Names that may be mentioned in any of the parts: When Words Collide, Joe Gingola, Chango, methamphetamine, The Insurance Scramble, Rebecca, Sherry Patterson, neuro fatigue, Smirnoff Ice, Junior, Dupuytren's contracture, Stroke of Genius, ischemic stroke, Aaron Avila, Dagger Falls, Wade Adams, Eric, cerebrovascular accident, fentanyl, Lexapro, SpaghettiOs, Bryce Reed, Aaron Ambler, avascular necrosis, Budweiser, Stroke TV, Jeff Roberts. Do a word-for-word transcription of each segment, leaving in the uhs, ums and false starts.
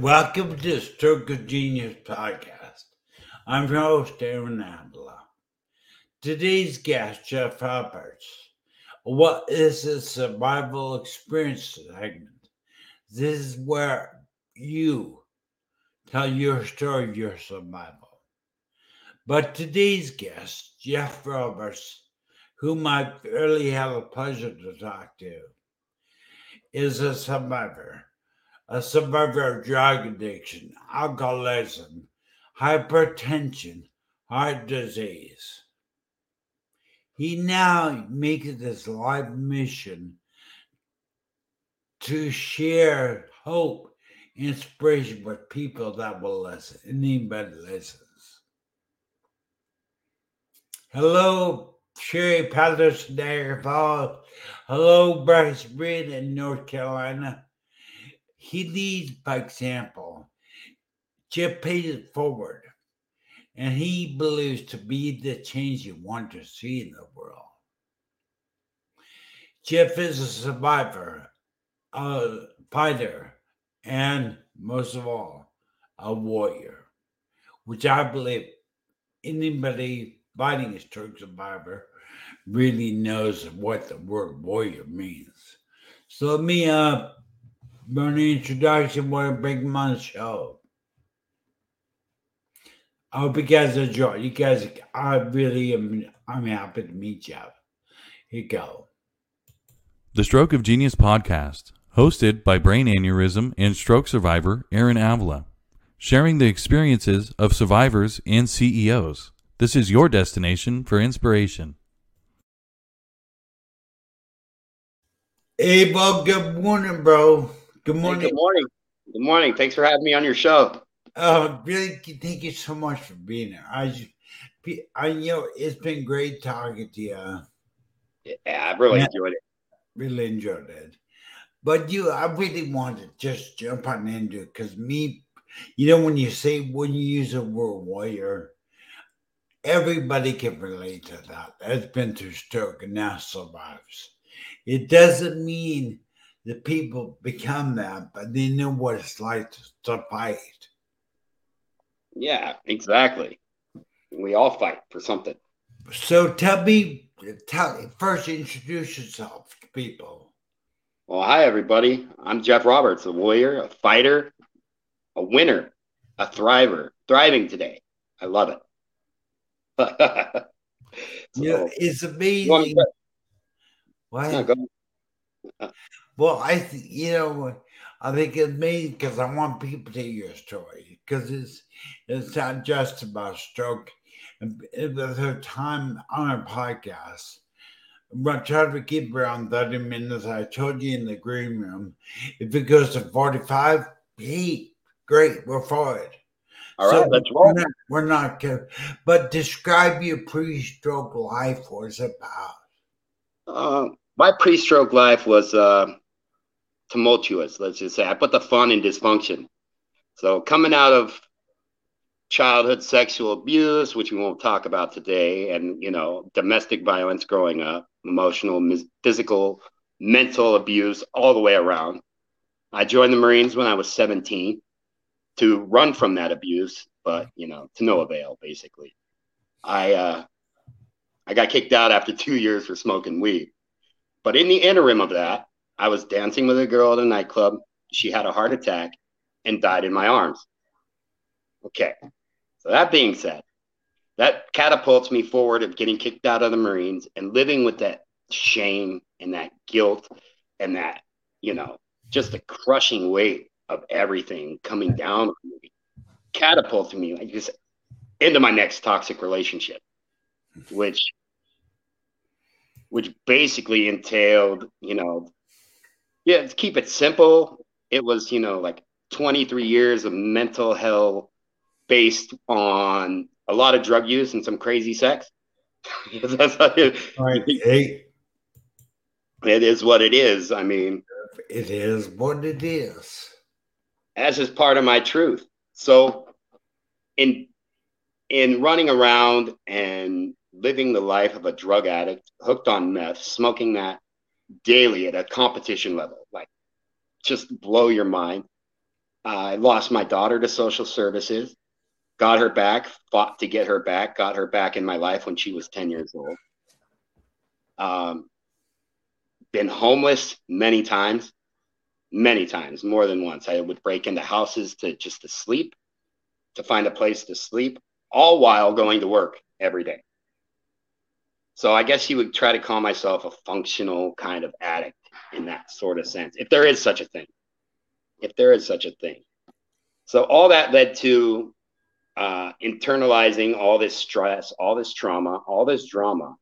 Welcome to Stroke of Genius podcast. I'm your host, Aaron Ambler. Today's guest, Jeff Roberts. What is a survival experience segment? This is where you tell your story of your survival. But today's guest, Jeff Roberts, whom I've really had the pleasure to talk to, is a survivor. A survivor of drug addiction, alcoholism, hypertension, heart disease. He now makes it his life mission to share hope, inspiration with people that will listen, anybody listens. Hello, Sherry Patterson, Dagger Falls. Hello, Bryce Reed in North Carolina. He leads by example. Jeff pays it forward, and he believes to be the change you want to see in the world. Jeff is a survivor, a fighter, and most of all, a warrior, which I believe anybody fighting a stroke survivor really knows what the word warrior means. So let me uh. An introduction, want to bring my show. I hope you guys enjoy. You guys, I really am. I'm happy to meet you. Here you go. The Stroke of Genius podcast, hosted by brain aneurysm and stroke survivor Aaron Avila, sharing the experiences of survivors and C E Os. This is your destination for inspiration. Hey, Bob. Good morning, bro. Good morning. Hey, good morning. Good morning. Thanks for having me on your show. Uh, really, thank you so much for being here. I, I you know, it's been great talking to you. Yeah, I really yeah, enjoyed it. Really enjoyed it. But you, I really want to just jump on into it because me, you know, when you say, when you use the word warrior, everybody can relate to that. That's been through stroke and now survives. It doesn't mean the people become that, but they know what it's like to, to fight. Yeah, exactly. We all fight for something. So tell me, tell, first introduce yourself to people. Well, hi, everybody. I'm Jeff Roberts, a warrior, a fighter, a winner, a thriver, thriving today. I love it. So, yeah, it's amazing. What? No, go ahead. Well, I th- you know, I think it's me because I want people to hear your story because it's it's not just about stroke. It was a time on our podcast. I tried to keep around thirty minutes. I told you in the green room, if it goes to forty-five, hey, great, we're for it. All so right, that's we're not, we're not. But describe your pre-stroke life. What it's about. Uh, my pre-stroke life was. Uh... tumultuous, let's just say. I put the fun in dysfunction. So coming out of childhood sexual abuse, which we won't talk about today, and, you know, domestic violence growing up, emotional, mis- physical, mental abuse all the way around. I joined the Marines when I was seventeen to run from that abuse, but, you know, to no avail, basically. I, uh, I got kicked out after two years for smoking weed. But in the interim of that, I was dancing with a girl at a nightclub. She had a heart attack and died in my arms. Okay. So that being said, that catapults me forward of getting kicked out of the Marines and living with that shame and that guilt and that, you know, just the crushing weight of everything coming down on me, catapulting me like just into my next toxic relationship, which, which basically entailed, you know, yeah, to keep it simple, it was, you know, like twenty-three years of mental hell based on a lot of drug use and some crazy sex. That's how it, right. Hey. It is what it is. I mean, it is what it is. That's just part of my truth. So in in running around and living the life of a drug addict, hooked on meth, smoking that, daily at a competition level, like just blow your mind. I lost my daughter to social services, got her back, fought to get her back, got her back in my life when she was ten years old. Um, been homeless many times, many times, more than once. I would break into houses to just to sleep, to find a place to sleep, all while going to work every day. So I guess you would try to call myself a functional kind of addict in that sort of sense, if there is such a thing, if there is such a thing. So all that led to uh, internalizing all this stress, all this trauma, all this drama,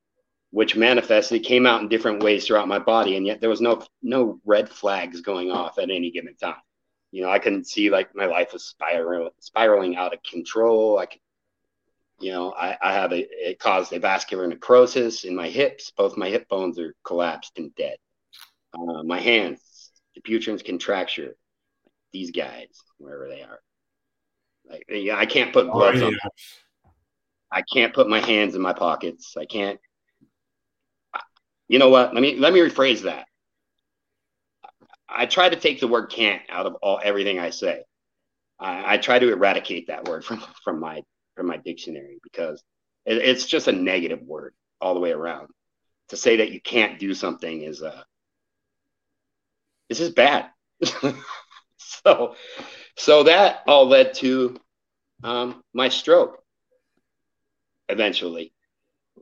which manifested, came out in different ways throughout my body. And yet there was no, no red flags going off at any given time. You know, I couldn't see like my life was spiraling, spiraling out of control. I could, you know, I, I have a, it caused avascular necrosis in my hips. Both my hip bones are collapsed and dead. Uh, my hands, Dupuytren's contracture, these guys, wherever they are. Like, I can't put gloves on. I can't put my hands in my pockets. I can't. You know what? Let me let me rephrase that. I try to take the word "can't" out of all everything I say. I, I try to eradicate that word from from my from my dictionary because it, it's just a negative word all the way around. To say that you can't do something is uh, this is bad. so, so that all led to um, my stroke. Eventually,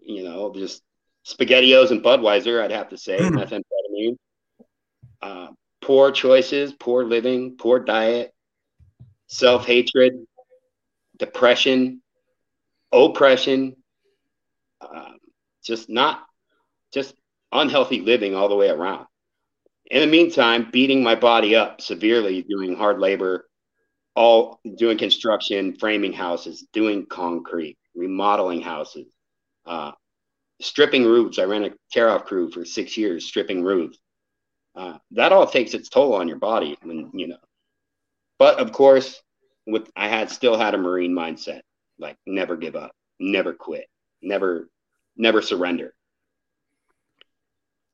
you know, just SpaghettiOs and Budweiser, I'd have to say, mm. methamphetamine. Uh, poor choices, poor living, poor diet, self-hatred, depression, oppression, um, just not, just unhealthy living all the way around. In the meantime, beating my body up severely, doing hard labor, all doing construction, framing houses, doing concrete, remodeling houses, uh, stripping roofs. I ran a tear-off crew for six years, stripping roofs. Uh, that all takes its toll on your body, when you know. But of course, with I had still had a Marine mindset, like never give up, never quit, never, never surrender.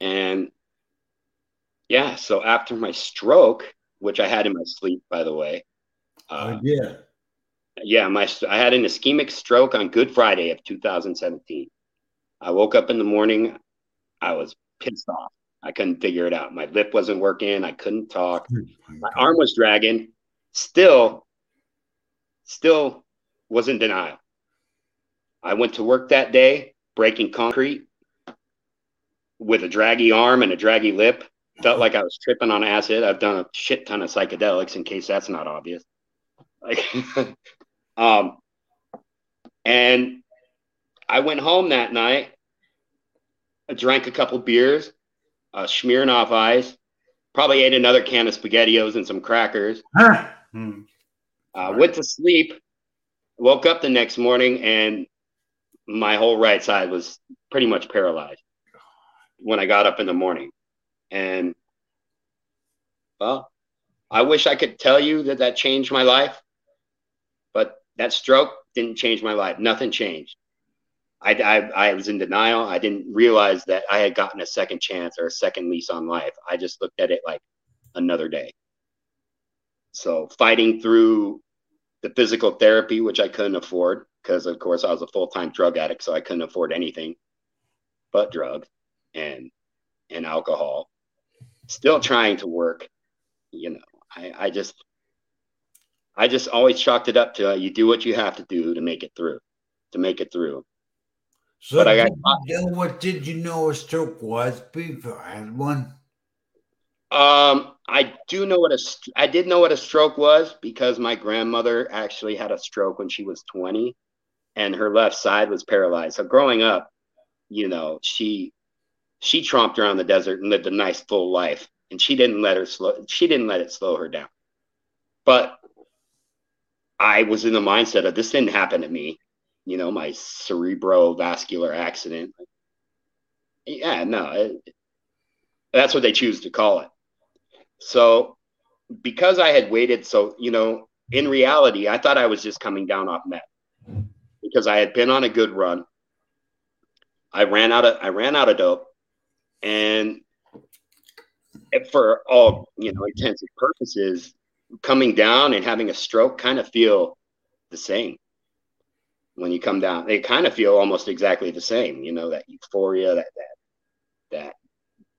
And yeah, so after my stroke, which I had in my sleep, by the way. Uh, uh, yeah. Yeah, my I had an ischemic stroke on Good Friday of two thousand seventeen. I woke up in the morning, I was pissed off. I couldn't figure it out. My lip wasn't working. I couldn't talk. My arm was dragging. Still, still was in denial. I went to work that day, breaking concrete with a draggy arm and a draggy lip. Felt like I was tripping on acid. I've done a shit ton of psychedelics in case that's not obvious. Like, um, and I went home that night. I drank a couple beers. Uh, Smirnoff ice, probably ate another can of SpaghettiOs and some crackers. Huh. Hmm. Uh, went to sleep, woke up the next morning, and my whole right side was pretty much paralyzed when I got up in the morning. And, well, I wish I could tell you that that changed my life, but that stroke didn't change my life. Nothing changed. I, I, I was in denial. I didn't realize that I had gotten a second chance or a second lease on life. I just looked at it like another day. So fighting through the physical therapy, which I couldn't afford because, of course, I was a full-time drug addict, so I couldn't afford anything but drugs and and alcohol. Still trying to work. You know, I, I just I just always chalked it up to uh, you do what you have to do to make it through, to make it through. So but I got, you know, what did you know a stroke was before I had one? Um, I do know what a I did know what a stroke was because my grandmother actually had a stroke when she was twenty, and her left side was paralyzed. So growing up, you know, she she tromped around the desert and lived a nice full life, and she didn't let her slow she didn't let it slow her down. But I was in the mindset of this didn't happen to me. You know, my cerebrovascular accident. Yeah, no, it, that's what they choose to call it. So because I had waited, so, you know, in reality, I thought I was just coming down off meth because I had been on a good run. I ran out of, I ran out of dope. And for all, you know, intents and purposes, coming down and having a stroke kind of feel the same. When you come down, they kind of feel almost exactly the same, you know, that euphoria, that, that, that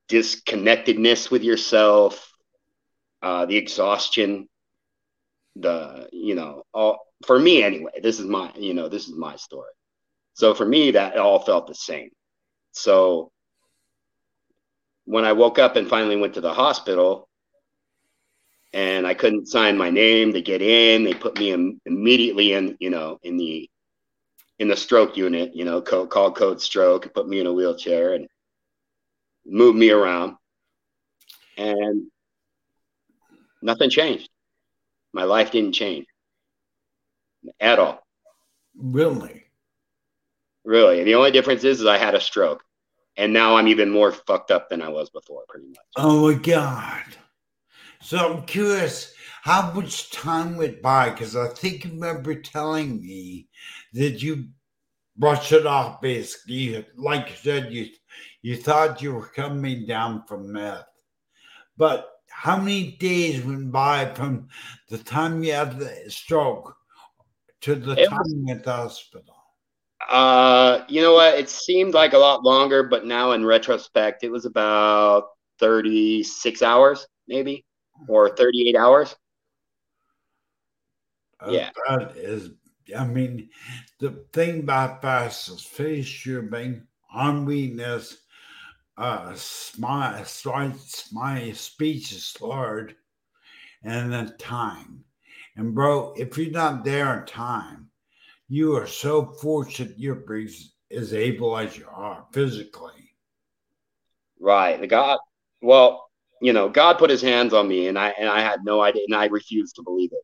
disconnectedness with yourself, uh, the exhaustion, the, you know, all, for me anyway, this is my, you know, this is my story. So for me, that all felt the same. So when I woke up and finally went to the hospital and I couldn't sign my name to get in, they put me in immediately in, you know, in the, in the stroke unit, you know, code, called code stroke, and put me in a wheelchair and moved me around, and nothing changed. My life didn't change at all. Really? Really. The only difference is, is I had a stroke, and now I'm even more fucked up than I was before, pretty much. Oh my God. So I'm curious, how much time went by? Because I think you remember telling me that you brushed it off, basically. Like you said, you you thought you were coming down from meth. But how many days went by from the time you had the stroke to the it time was, you went to the hospital? Uh, you know what? It seemed like a lot longer, but now in retrospect, it was about thirty-six hours, maybe, or thirty-eight hours. Oh, yeah, that is. I mean, the thing about fast is facial being arm weakness, uh, my my speech is slurred, and then time. And bro, if you're not there in time, you are so fortunate you're as able as you are physically. Right, God. Well, you know, God put His hands on me, and I and I had no idea, and I refused to believe it.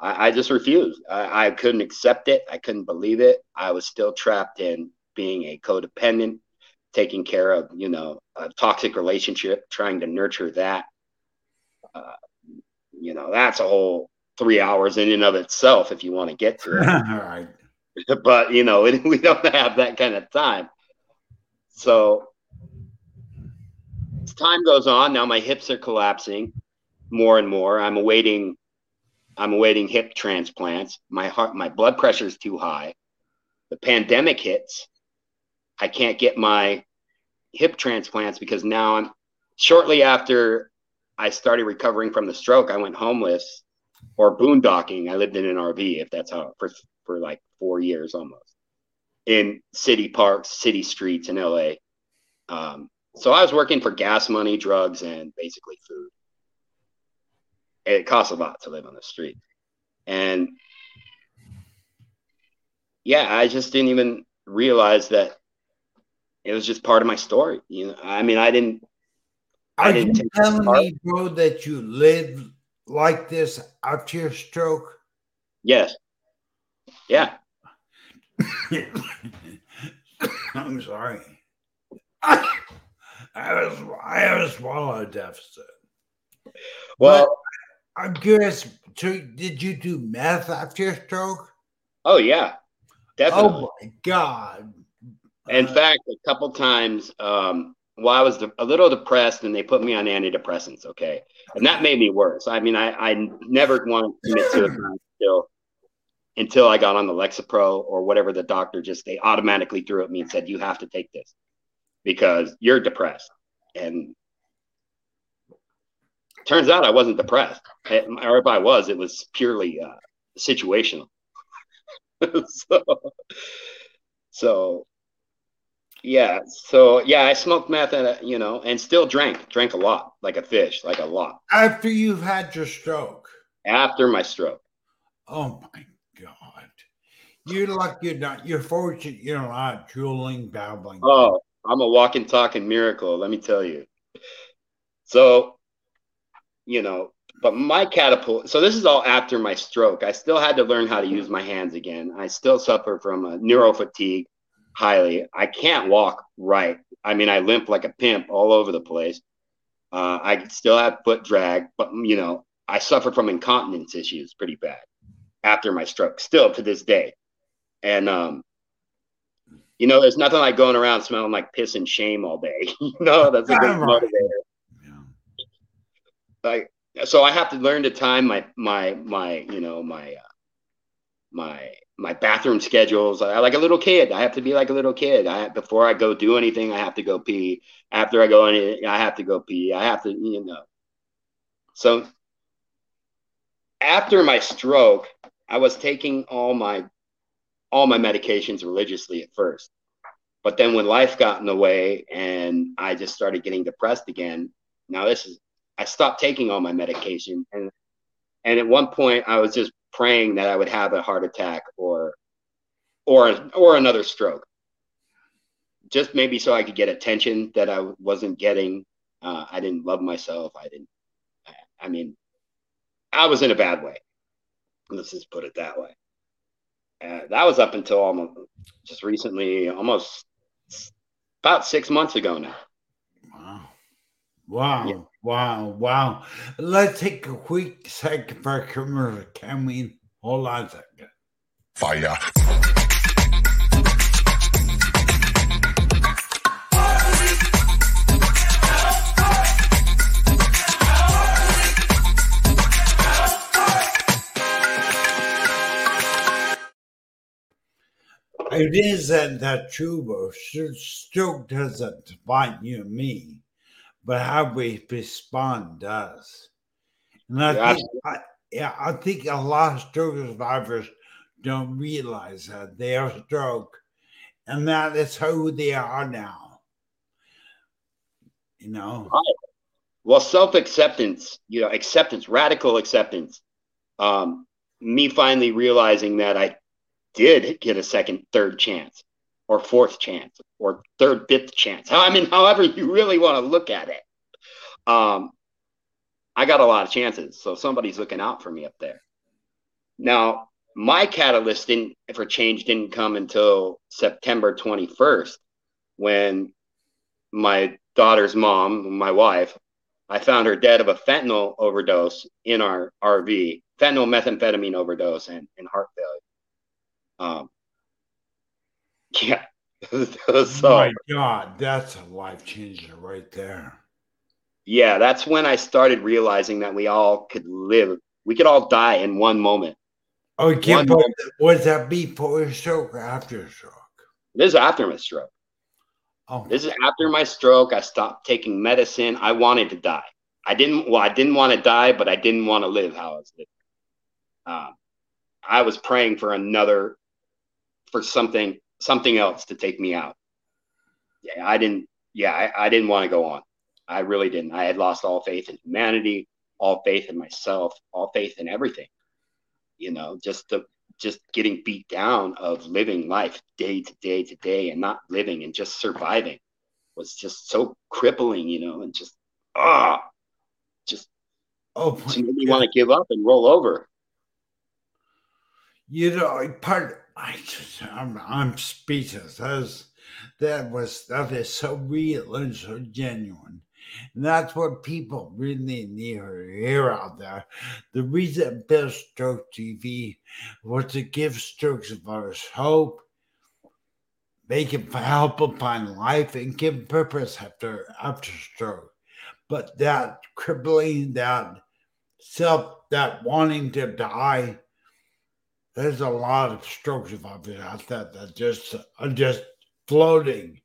I just refused. I, I couldn't accept it. I couldn't believe it. I was still trapped in being a codependent, taking care of, you know, a toxic relationship, trying to nurture that. Uh, you know, that's a whole three hours in and of itself if you want to get to it. All right. But, you know, it, we don't have that kind of time. So as time goes on, now my hips are collapsing more and more. I'm awaiting... I'm awaiting hip transplants. My heart, my blood pressure is too high. The pandemic hits. I can't get my hip transplants because now I'm shortly after I started recovering from the stroke, I went homeless or boondocking. I lived in an R V, if that's how, for, for like four years almost, in city parks, city streets in L A. Um, so I was working for gas money, drugs, and basically food. It costs a lot to live on the street. And yeah, I just didn't even realize that it was just part of my story. You know, I mean, I didn't. Are I didn't you telling me, bro, that you lived like this after your stroke? Yes. Yeah. I'm sorry. I was, I was swallowed a deficit. Well, but- I'm curious, so did you do meth after your stroke? Oh, yeah, definitely. Oh, my God. In uh, fact, a couple times, um, well, I was de- a little depressed, and they put me on antidepressants, okay? And that made me worse. I mean, I, I never wanted to commit suicide until, until I got on the Lexapro or whatever the doctor just, they automatically threw at me and said, you have to take this because you're depressed. And turns out I wasn't depressed, it, or if I was, it was purely uh, situational. so, so, yeah, so yeah, I smoked meth, at a, you know, and still drank, drank a lot, like a fish, like a lot. After you've had your stroke. After my stroke. Oh my God, you're lucky, you're not, you're fortunate, you're not drooling, babbling. Oh, I'm a walking, talking miracle. Let me tell you. So. You know, but my catapult, so this is all after my stroke. I still had to learn how to use my hands again. I still suffer from a neuro fatigue highly. I can't walk right. I mean, I limp like a pimp all over the place. Uh, I still have foot drag, but, you know, I suffer from incontinence issues pretty bad after my stroke, still to this day. And, um, you know, there's nothing like going around smelling like piss and shame all day. You know, that's a big motivator. Like so I have to learn to time my my my you know my uh, my my bathroom schedules. I, like a little kid, I have to be like a little kid. I before I go do anything, I have to go pee. After I go in, I have to go pee. I have to you know. So after my stroke, I was taking all my all my medications religiously at first. But then when life got in the way and I just started getting depressed again, now this is, I stopped taking all my medication. And, and at one point I was just praying that I would have a heart attack or, or, or another stroke, just maybe so I could get attention that I wasn't getting. Uh, I didn't love myself. I didn't, I, I mean, I was in a bad way. Let's just put it that way. Uh, that was up until almost just recently, almost about six months ago now. Wow. Wow. Yeah. Wow. Wow. Let's take a quick second for a commercial. Can we hold on a second? Fire. It isn't that true, stroke doesn't define you and me, but how we respond does. And I yeah. think, I, yeah, I think a lot of stroke survivors don't realize that they are stroke, and that is who they are now. You know. Right. Well, self-acceptance, you know, acceptance, radical acceptance. Um, me finally realizing that I did get a second, third chance, or fourth chance, or third, fifth chance. I mean, however you really want to look at it. Um, I got a lot of chances, so somebody's looking out for me up there. Now, my catalyst didn't, for change didn't come until September twenty-first, when my daughter's mom, my wife, I found her dead of a fentanyl overdose in our R V, fentanyl methamphetamine overdose and, and heart failure. Um, yeah. So, oh my God, that's a life changer right there. Yeah, that's when I started realizing that we all could live. We could all die in one moment. Okay, one but moment. Was that before your stroke or after your stroke? This is after my stroke. Oh. This is after my stroke. I stopped taking medicine. I wanted to die. I didn't. Well, I didn't want to die, but I didn't want to live how I was living. Um, I was praying for another. For something, something else to take me out. Yeah, I didn't. Yeah, I, I didn't want to go on. I really didn't. I had lost all faith in humanity, all faith in myself, all faith in everything. You know, just the just getting beat down of living life day to day to day and not living and just surviving was just so crippling. You know, and just ah, just oh, just made me want to give up and roll over. You know, part. I just, I'm, I'm speechless. That was, that was, that is so real and so genuine. And that's what people really need to hear out there. The reason I built Stroke T V was to give stroke survivors hope. They can help them find life and give purpose after, after stroke. But that crippling, that self, that wanting to die, there's a lot of stroke survivors out there that just are just floating.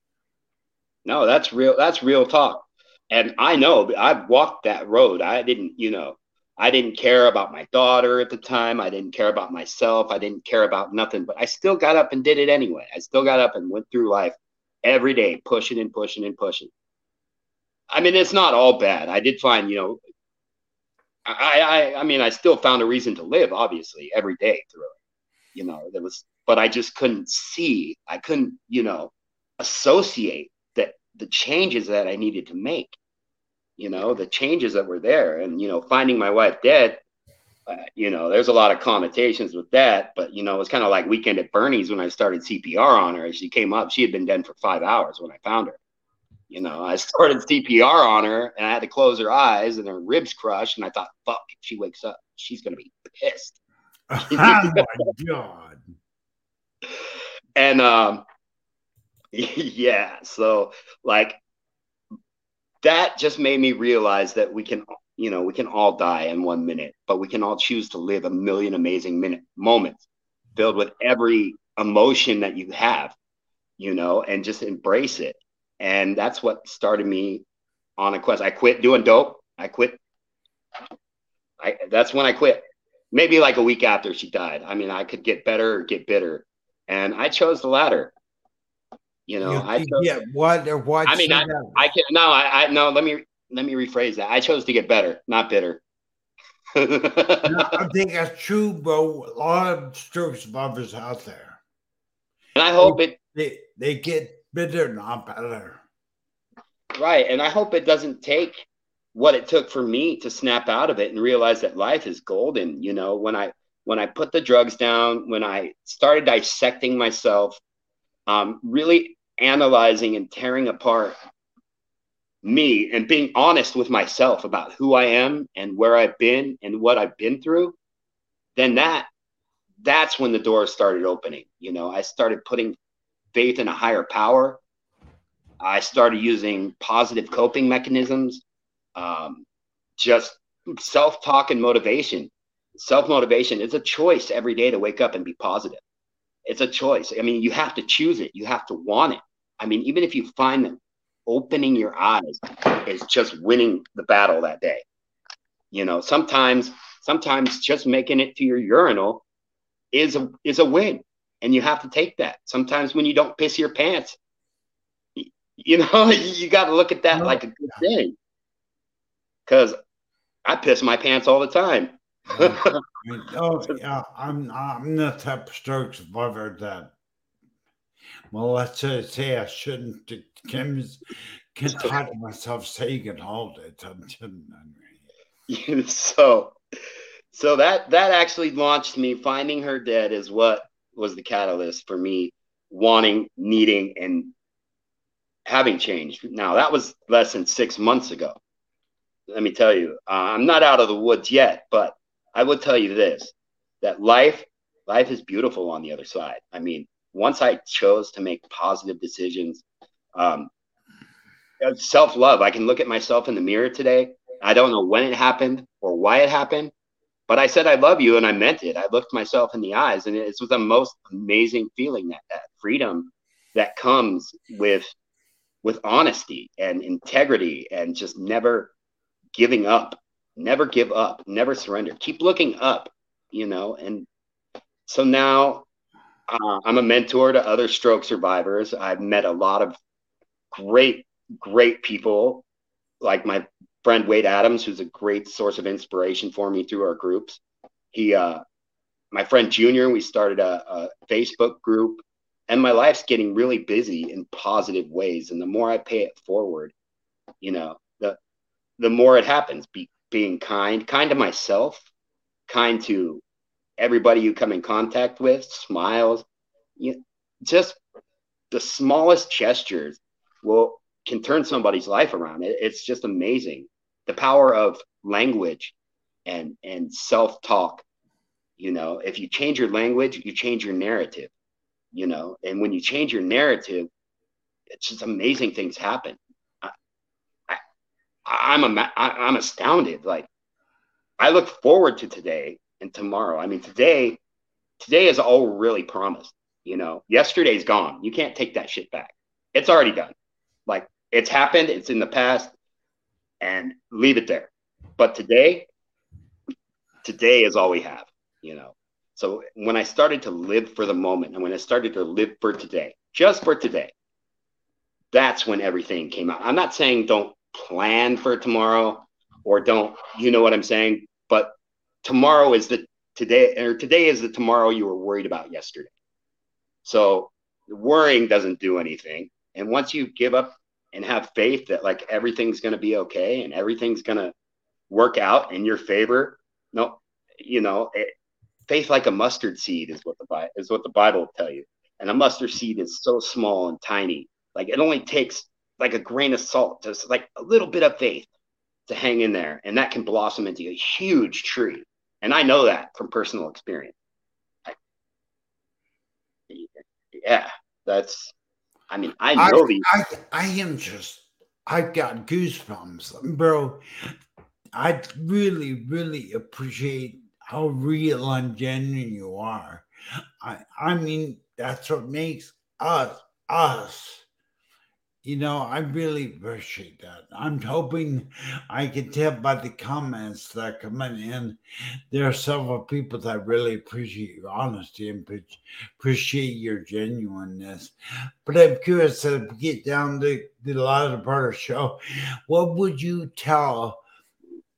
No, that's real. That's real talk. And I know I've walked that road. I didn't, you know, I didn't care about my daughter at the time. I didn't care about myself. I didn't care about nothing, but I still got up and did it anyway. I still got up and went through life every day, pushing and pushing and pushing. I mean, it's not all bad. I did find, you know, I, I, I mean, I still found a reason to live, obviously, every day through it. You know, there was, but I just couldn't see, I couldn't, you know, associate that the changes that I needed to make, you know, the changes that were there. And, you know, finding my wife dead, uh, you know, there's a lot of connotations with that, but, you know, it was kind of like Weekend at Bernie's when I started C P R on her. As she came up, she had been dead for five hours when I found her. You know, I started C P R on her and I had to close her eyes and her ribs crushed. And I thought, fuck, if she wakes up, she's going to be pissed. Oh my God. And um, yeah, so like that just made me realize that we can, you know, we can all die in one minute, but we can all choose to live a million amazing minute moments filled with every emotion that you have, you know, and just embrace it. And that's what started me on a quest. I quit doing dope. I quit. I, that's when I quit. Maybe like a week after she died. I mean, I could get better or get bitter. And I chose the latter. You know, you, I chose, yeah. What or what? I mean, I, I can no, I, I no. Let me let me rephrase that. I chose to get better, not bitter. No, I think that's true, but a lot of stroke survivors out there. And I hope they, it they, they get bitter, not better. Right, and I hope it doesn't take what it took for me to snap out of it and realize that life is golden. You know, when I when I put the drugs down, when I started dissecting myself, um, really analyzing and tearing apart me and being honest with myself about who I am and where I've been and what I've been through, then that that's when the door started opening. You know, I started putting faith in a higher power. I started using positive coping mechanisms, um, just self-talk and motivation. Self-motivation is a choice every day to wake up and be positive. It's a choice. I mean, you have to choose it. You have to want it. I mean, even if you find that opening your eyes is just winning the battle that day. You know, sometimes, sometimes just making it to your urinal is a, is a win, and you have to take that. Sometimes when you don't piss your pants, you know, you got to look at that like a good thing. Because I piss my pants all the time. Oh, yeah, I'm I'm the type of stroke survivor that, well, let's just say I shouldn't. Can can talk to myself, say you can hold it. I'm kidding. So, so that that actually launched me. Finding her dead is what was the catalyst for me wanting, needing, and having changed. Now that was less than six months ago. Let me tell you, uh, I'm not out of the woods yet, but I will tell you this, that life, life is beautiful on the other side. I mean, once I chose to make positive decisions, um, self-love, I can look at myself in the mirror today. I don't know when it happened or why it happened, but I said, I love you. And I meant it. I looked myself in the eyes, and it was the most amazing feeling, that, that freedom that comes with, with honesty and integrity and just never giving up. Never give up, never surrender. Keep looking up, you know. And so now uh, I'm a mentor to other stroke survivors. I've met a lot of great, great people, like my friend Wade Adams, who's a great source of inspiration for me through our groups. He, uh, my friend Junior, we started a, a Facebook group, and my life's getting really busy in positive ways. And the more I pay it forward, you know, the the more it happens. Be, being kind, kind to myself, kind to everybody you come in contact with, smiles, you know, just the smallest gestures will can turn somebody's life around. It, it's just amazing. The power of language and, and self-talk, you know, if you change your language, you change your narrative, you know, and when you change your narrative, it's just amazing things happen. I'm a, I'm astounded. Like, I look forward to today and tomorrow. I mean, today, today is all really promised. You know, yesterday's gone. You can't take that shit back. It's already done. Like, it's happened. It's in the past, and leave it there. But today, today is all we have. You know. So when I started to live for the moment, and when I started to live for today, just for today, that's when everything came out. I'm not saying don't plan for tomorrow or don't, you know what I'm saying? But tomorrow is the today, or today is the tomorrow you were worried about yesterday. So worrying doesn't do anything. And once you give up and have faith that like everything's going to be okay and everything's going to work out in your favor, no, you know, it, faith like a mustard seed is what the is what the Bible will tell you. And a mustard seed is so small and tiny. Like, it only takes like a grain of salt, just like a little bit of faith to hang in there. And that can blossom into a huge tree. And I know that from personal experience. I, yeah, that's, I mean, I know I, these. I, I am just, I've got goosebumps, bro. I really, really appreciate how real and genuine you are. I, I mean, that's what makes us, us. You know, I really appreciate that. I'm hoping I can tell by the comments that come in. There are several people that really appreciate your honesty and appreciate your genuineness. But I'm curious, as we get down to the latter part of the show, what would you tell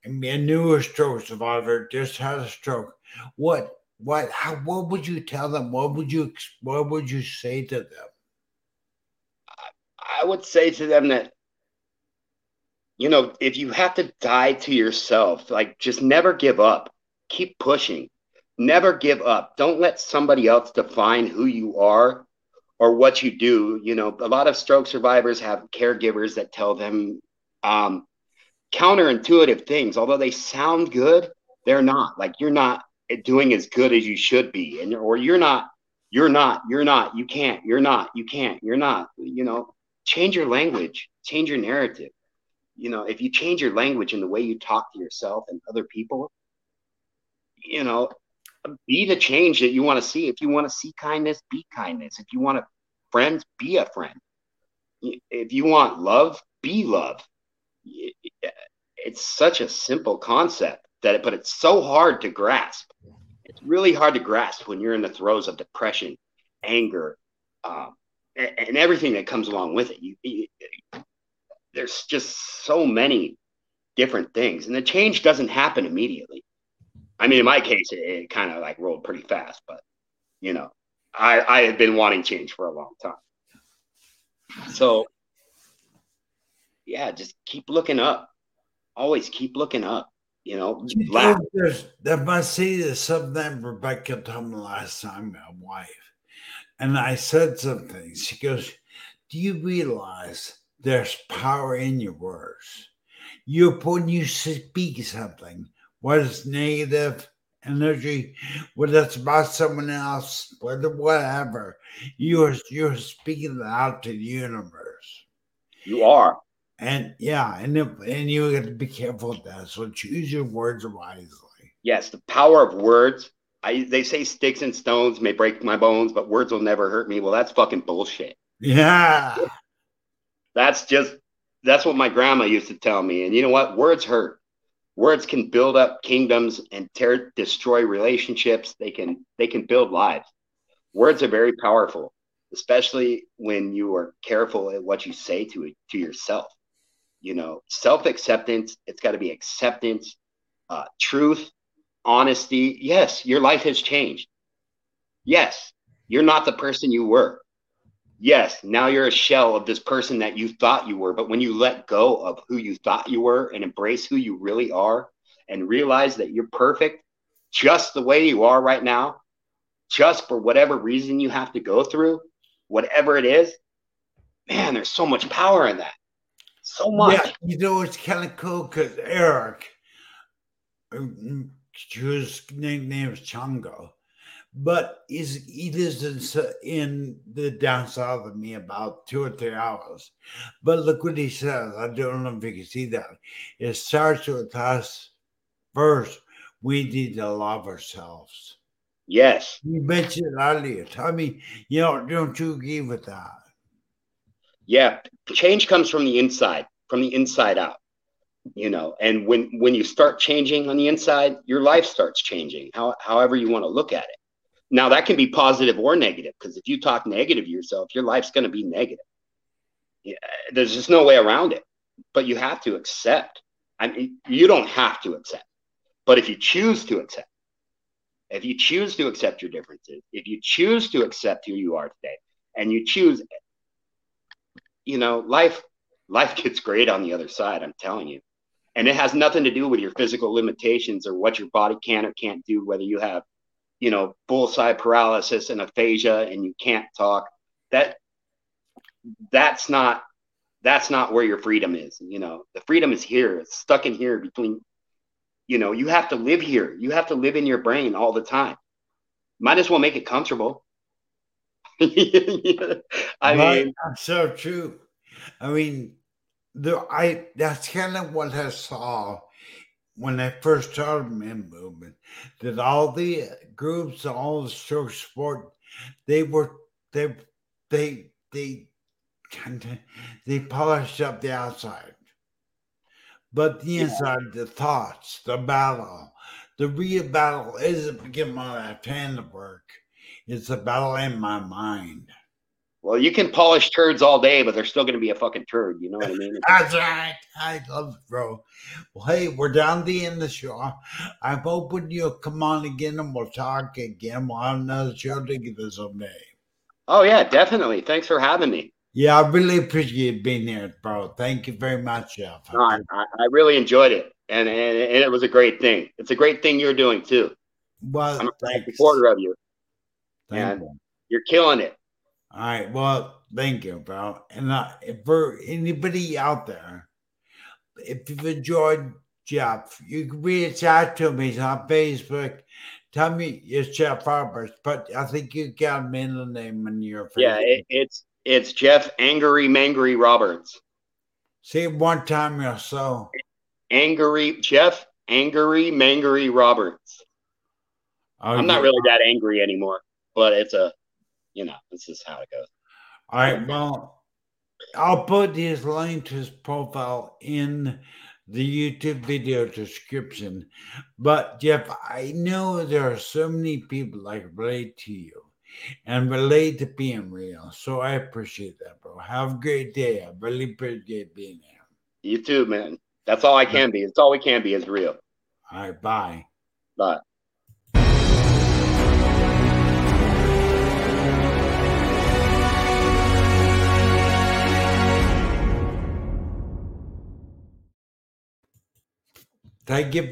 a newer stroke survivor just had a stroke? What, what, how, what would you tell them? What would you, what would you say to them? I would say to them that, you know, if you have to die to yourself, like, just never give up. Keep pushing. Never give up. Don't let somebody else define who you are or what you do. You know, a lot of stroke survivors have caregivers that tell them um, counterintuitive things. Although they sound good, they're not. Like, you're not doing as good as you should be, and or you're not, you're not, you're not, you can't, you're not, you can't, you're not, you know. Change your language, change your narrative. You know, if you change your language and the way you talk to yourself and other people, you know, be the change that you want to see. If you want to see kindness, be kindness. If you want a friend, be a friend. If you want love, be love. It's such a simple concept that, but it's so hard to grasp. It's really hard to grasp when you're in the throes of depression, anger, um, and everything that comes along with it. You, you, there's just so many different things, and the change doesn't happen immediately. I mean, in my case, it, it kind of like rolled pretty fast, but you know, I, I have been wanting change for a long time. So yeah, just keep looking up. Always keep looking up, you know, you laugh. I must say there's something Rebecca told me last time, my wife. And I said something. She goes, do you realize there's power in your words? You, when you speak something, whether it's negative energy, whether it's about someone else, whether whatever, you're, you're speaking it out to the universe. You are. And yeah, and, if, and you got to be careful with that. So choose your words wisely. Yes, the power of words. I, they say sticks and stones may break my bones, but words will never hurt me. Well, that's fucking bullshit. Yeah. That's just, that's what my grandma used to tell me. And you know what? Words hurt. Words can build up kingdoms and tear, destroy relationships. They can, they can build lives. Words are very powerful, especially when you are careful at what you say to it, to yourself. You know, self-acceptance. It's got to be acceptance, uh, truth. Honesty. Yes, your life has changed. Yes, you're not the person you were. Yes, now you're a shell of this person that you thought you were. But when you let go of who you thought you were and embrace who you really are and realize that you're perfect just the way you are right now, just for whatever reason you have to go through, whatever it is, man, there's so much power in that. So much. Yeah, you know, it's kind of cool because Eric, um, whose nickname is Chango, but is he lives in, in the down south of me about two or three hours. But look what he says. I don't know if you can see that. It starts with us first. We need to love ourselves. Yes. You mentioned it earlier. Tell me, you know, don't you agree with that? Yeah. Change comes from the inside, from the inside out. You know, and when, when you start changing on the inside, your life starts changing, how, however you want to look at it. Now, that can be positive or negative, because if you talk negative to yourself, your life's going to be negative. Yeah, there's just no way around it. But you have to accept. I mean, you don't have to accept. But if you choose to accept, if you choose to accept your differences, if you choose to accept who you are today, and you choose, you know, life, life gets great on the other side, I'm telling you. And it has nothing to do with your physical limitations or what your body can or can't do, whether you have, you know, bullseye paralysis and aphasia and you can't talk. That that's not that's not where your freedom is. You know, the freedom is here. It's stuck in here between, you know, you have to live here. You have to live in your brain all the time. Might as well make it comfortable. I right. mean, that's so true. I mean, The, I that's kind of what I saw when I first started in movement, that all the groups, all the stroke sport, they were, they, they, they, they polished up the outside. But the inside, yeah. the thoughts, the battle, the real battle isn't beginning on that hand work. It's a battle in my mind. Well, you can polish turds all day, but they're still going to be a fucking turd. You know what I mean? That's right. I love it, bro. Well, hey, we're down the end of the show. I'm hoping you'll come on again and we'll talk again. We'll have another show together someday. Oh, yeah, definitely. Thanks for having me. Yeah, I really appreciate being here, bro. Thank you very much, Jeff. No, I, I really enjoyed it, and, and and it was a great thing. It's a great thing you're doing, too. Well, I'm a supporter of you. Thank and you. You're killing it. All right. Well, thank you, bro. And uh, for anybody out there, if you've enjoyed Jeff, you can reach out to me on Facebook. Tell me it's Jeff Roberts, but I think you got a middle name in your Facebook. Yeah, it, it's it's Jeff Angry Mangry Roberts. Say it one time or so. Angry Jeff Angry Mangry Roberts. Oh, I'm yeah. not really that angry anymore, but it's a. You know, this is how it goes. All right. Well, I'll put his link to his profile in the YouTube video description. But, Jeff, I know there are so many people that relate to you and relate to being real. So I appreciate that, bro. Have a great day. I really appreciate being here. You too, man. That's all I can be. It's all we can be is real. All right. Bye. Bye. Thank you.